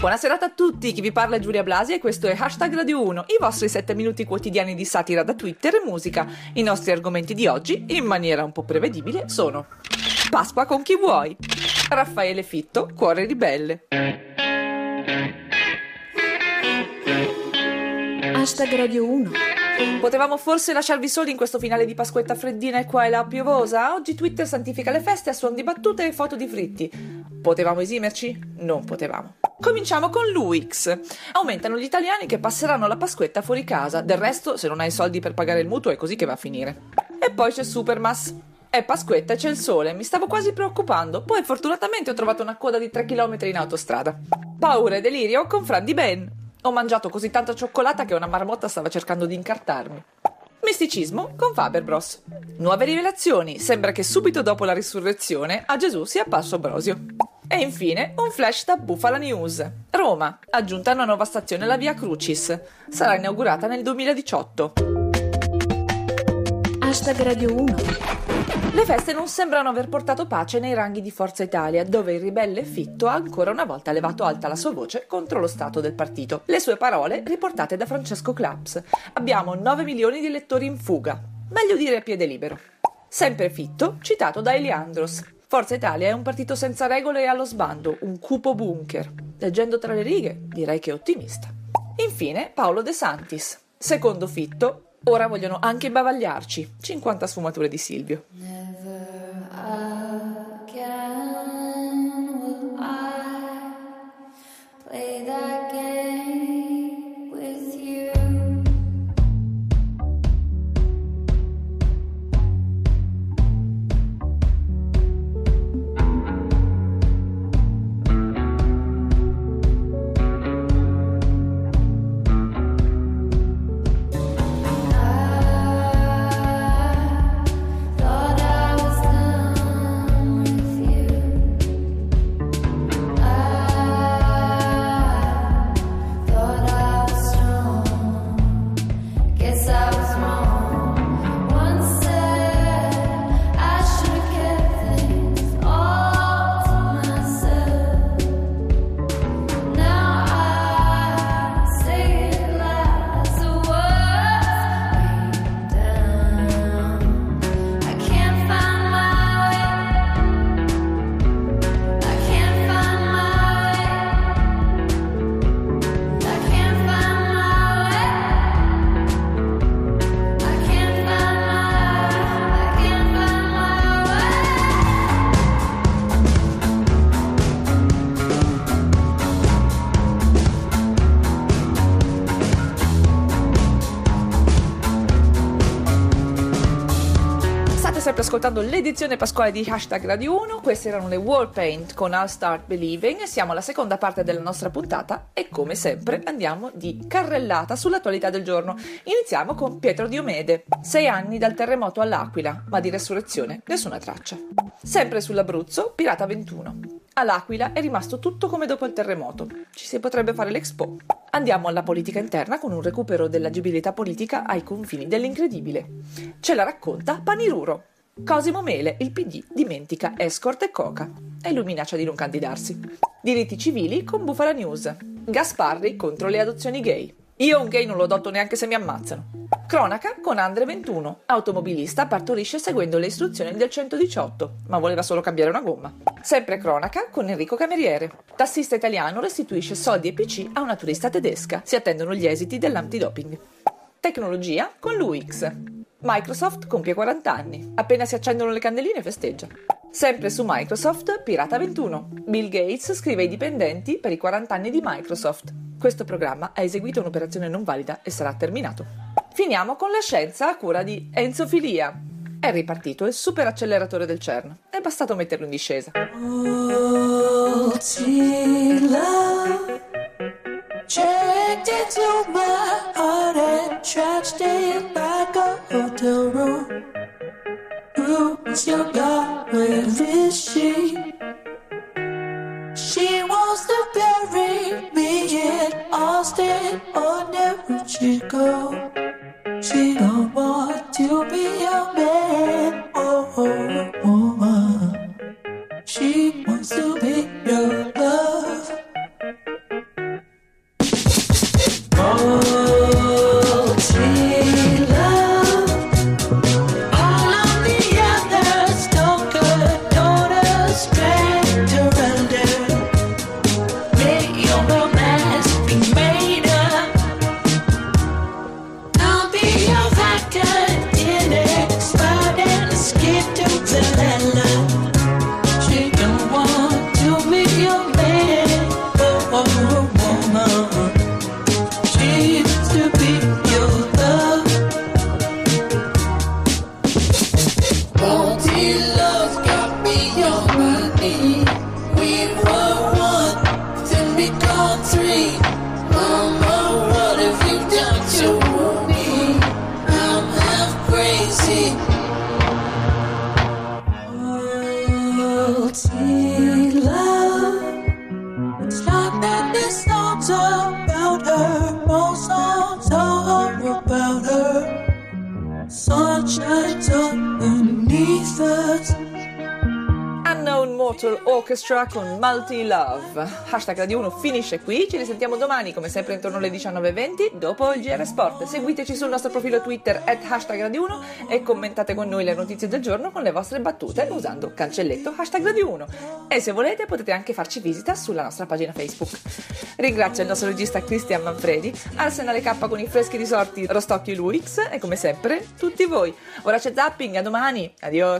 Buonasera a tutti, chi vi parla è Giulia Blasi e questo è Hashtag Radio 1, i vostri 7 minuti quotidiani di satira da Twitter e musica. I nostri argomenti di oggi, in maniera un po' prevedibile, sono Pasqua con chi vuoi, Raffaele Fitto, Cuore ribelle. Hashtag Radio 1. Potevamo forse lasciarvi soli in questo finale di Pasquetta freddina e qua e là piovosa? Oggi Twitter santifica le feste a suon di battute e foto di fritti. Potevamo esimerci? Non potevamo. Cominciamo con l'UX. Aumentano gli italiani che passeranno la Pasquetta fuori casa. Del resto, se non hai soldi per pagare il mutuo, è così che va a finire. E poi c'è Supermas. È Pasquetta e c'è il sole, mi stavo quasi preoccupando. Poi fortunatamente ho trovato una coda di 3 km in autostrada. Paura e delirio con Fran di Ben. Ho mangiato così tanta cioccolata che una marmotta stava cercando di incartarmi. Misticismo con Faber Bros. Nuove rivelazioni. Sembra che subito dopo la risurrezione a Gesù sia apparso Brosio. E infine un flash da Bufala News. Roma. Aggiunta una nuova stazione alla Via Crucis. Sarà inaugurata nel 2018. Hashtag Radio 1. Le feste non sembrano aver portato pace nei ranghi di Forza Italia, dove il ribelle Fitto ha ancora una volta levato alta la sua voce contro lo stato del partito. Le sue parole riportate da Francesco Claps. Abbiamo 9 milioni di elettori in fuga. Meglio dire a piede libero. Sempre Fitto, citato da Eliandros. Forza Italia è un partito senza regole e allo sbando, un cupo bunker. Leggendo tra le righe, direi che è ottimista. Infine, Paolo De Santis. Secondo Fitto, ora vogliono anche imbavagliarci. 50 sfumature di Silvio. Sempre ascoltando l'edizione pasquale di Hashtag Radio 1, queste erano le Wall Paint con All Start Believing. Siamo alla seconda parte della nostra puntata e come sempre andiamo di carrellata sull'attualità del giorno. Iniziamo con Pietro Diomede, 6 anni dal terremoto all'Aquila, ma di resurrezione nessuna traccia. Sempre sull'Abruzzo, Pirata 21. All'Aquila è rimasto tutto come dopo il terremoto. Ci si potrebbe fare l'Expo. Andiamo alla politica interna con un recupero dell'agibilità politica ai confini dell'incredibile. Ce la racconta Paniruro. Cosimo Mele, il PD, dimentica escort e coca e lui minaccia di non candidarsi. Diritti civili con Bufala News. Gasparri contro le adozioni gay. Io un gay non lo adotto neanche se mi ammazzano. Cronaca con Andre 21. Automobilista partorisce seguendo le istruzioni del 118, ma voleva solo cambiare una gomma. Sempre cronaca con Enrico Cameriere. Tassista italiano restituisce soldi e PC a una turista tedesca. Si attendono gli esiti dell'antidoping. Tecnologia con l'UX. Microsoft compie 40 anni. Appena si accendono le candeline festeggia. Sempre su Microsoft, Pirata 21. Bill Gates scrive ai dipendenti per i 40 anni di Microsoft. Questo programma ha eseguito un'operazione non valida e sarà terminato. Finiamo con la scienza a cura di Enzo Filia. È ripartito il superacceleratore del CERN. È bastato metterlo in discesa. lose your God with this sheep. She wants to bury me in Austin or never she go. She don't want to be a man or a woman. She wants to be your love. Oh, she love. All of the others don't good, don't expect to render. Make your romance be made up. I'll be your vodka in it, spot and skip to the land. Unknown Mortal Orchestra con Multi Love. Hashtag Radio 1 finisce qui, ci risentiamo domani come sempre intorno alle 19.20 dopo il GR Sport. Seguiteci sul nostro profilo Twitter @hashtag Radio 1 e commentate con noi le notizie del giorno con le vostre battute usando cancelletto #Radio 1. E se volete potete anche farci visita sulla nostra pagina Facebook. Ringrazio il nostro regista Cristian Manfredi, Arsenale K con i freschi risorti Rostocki Lurix e come sempre tutti voi. Ora c'è zapping, a domani, adios.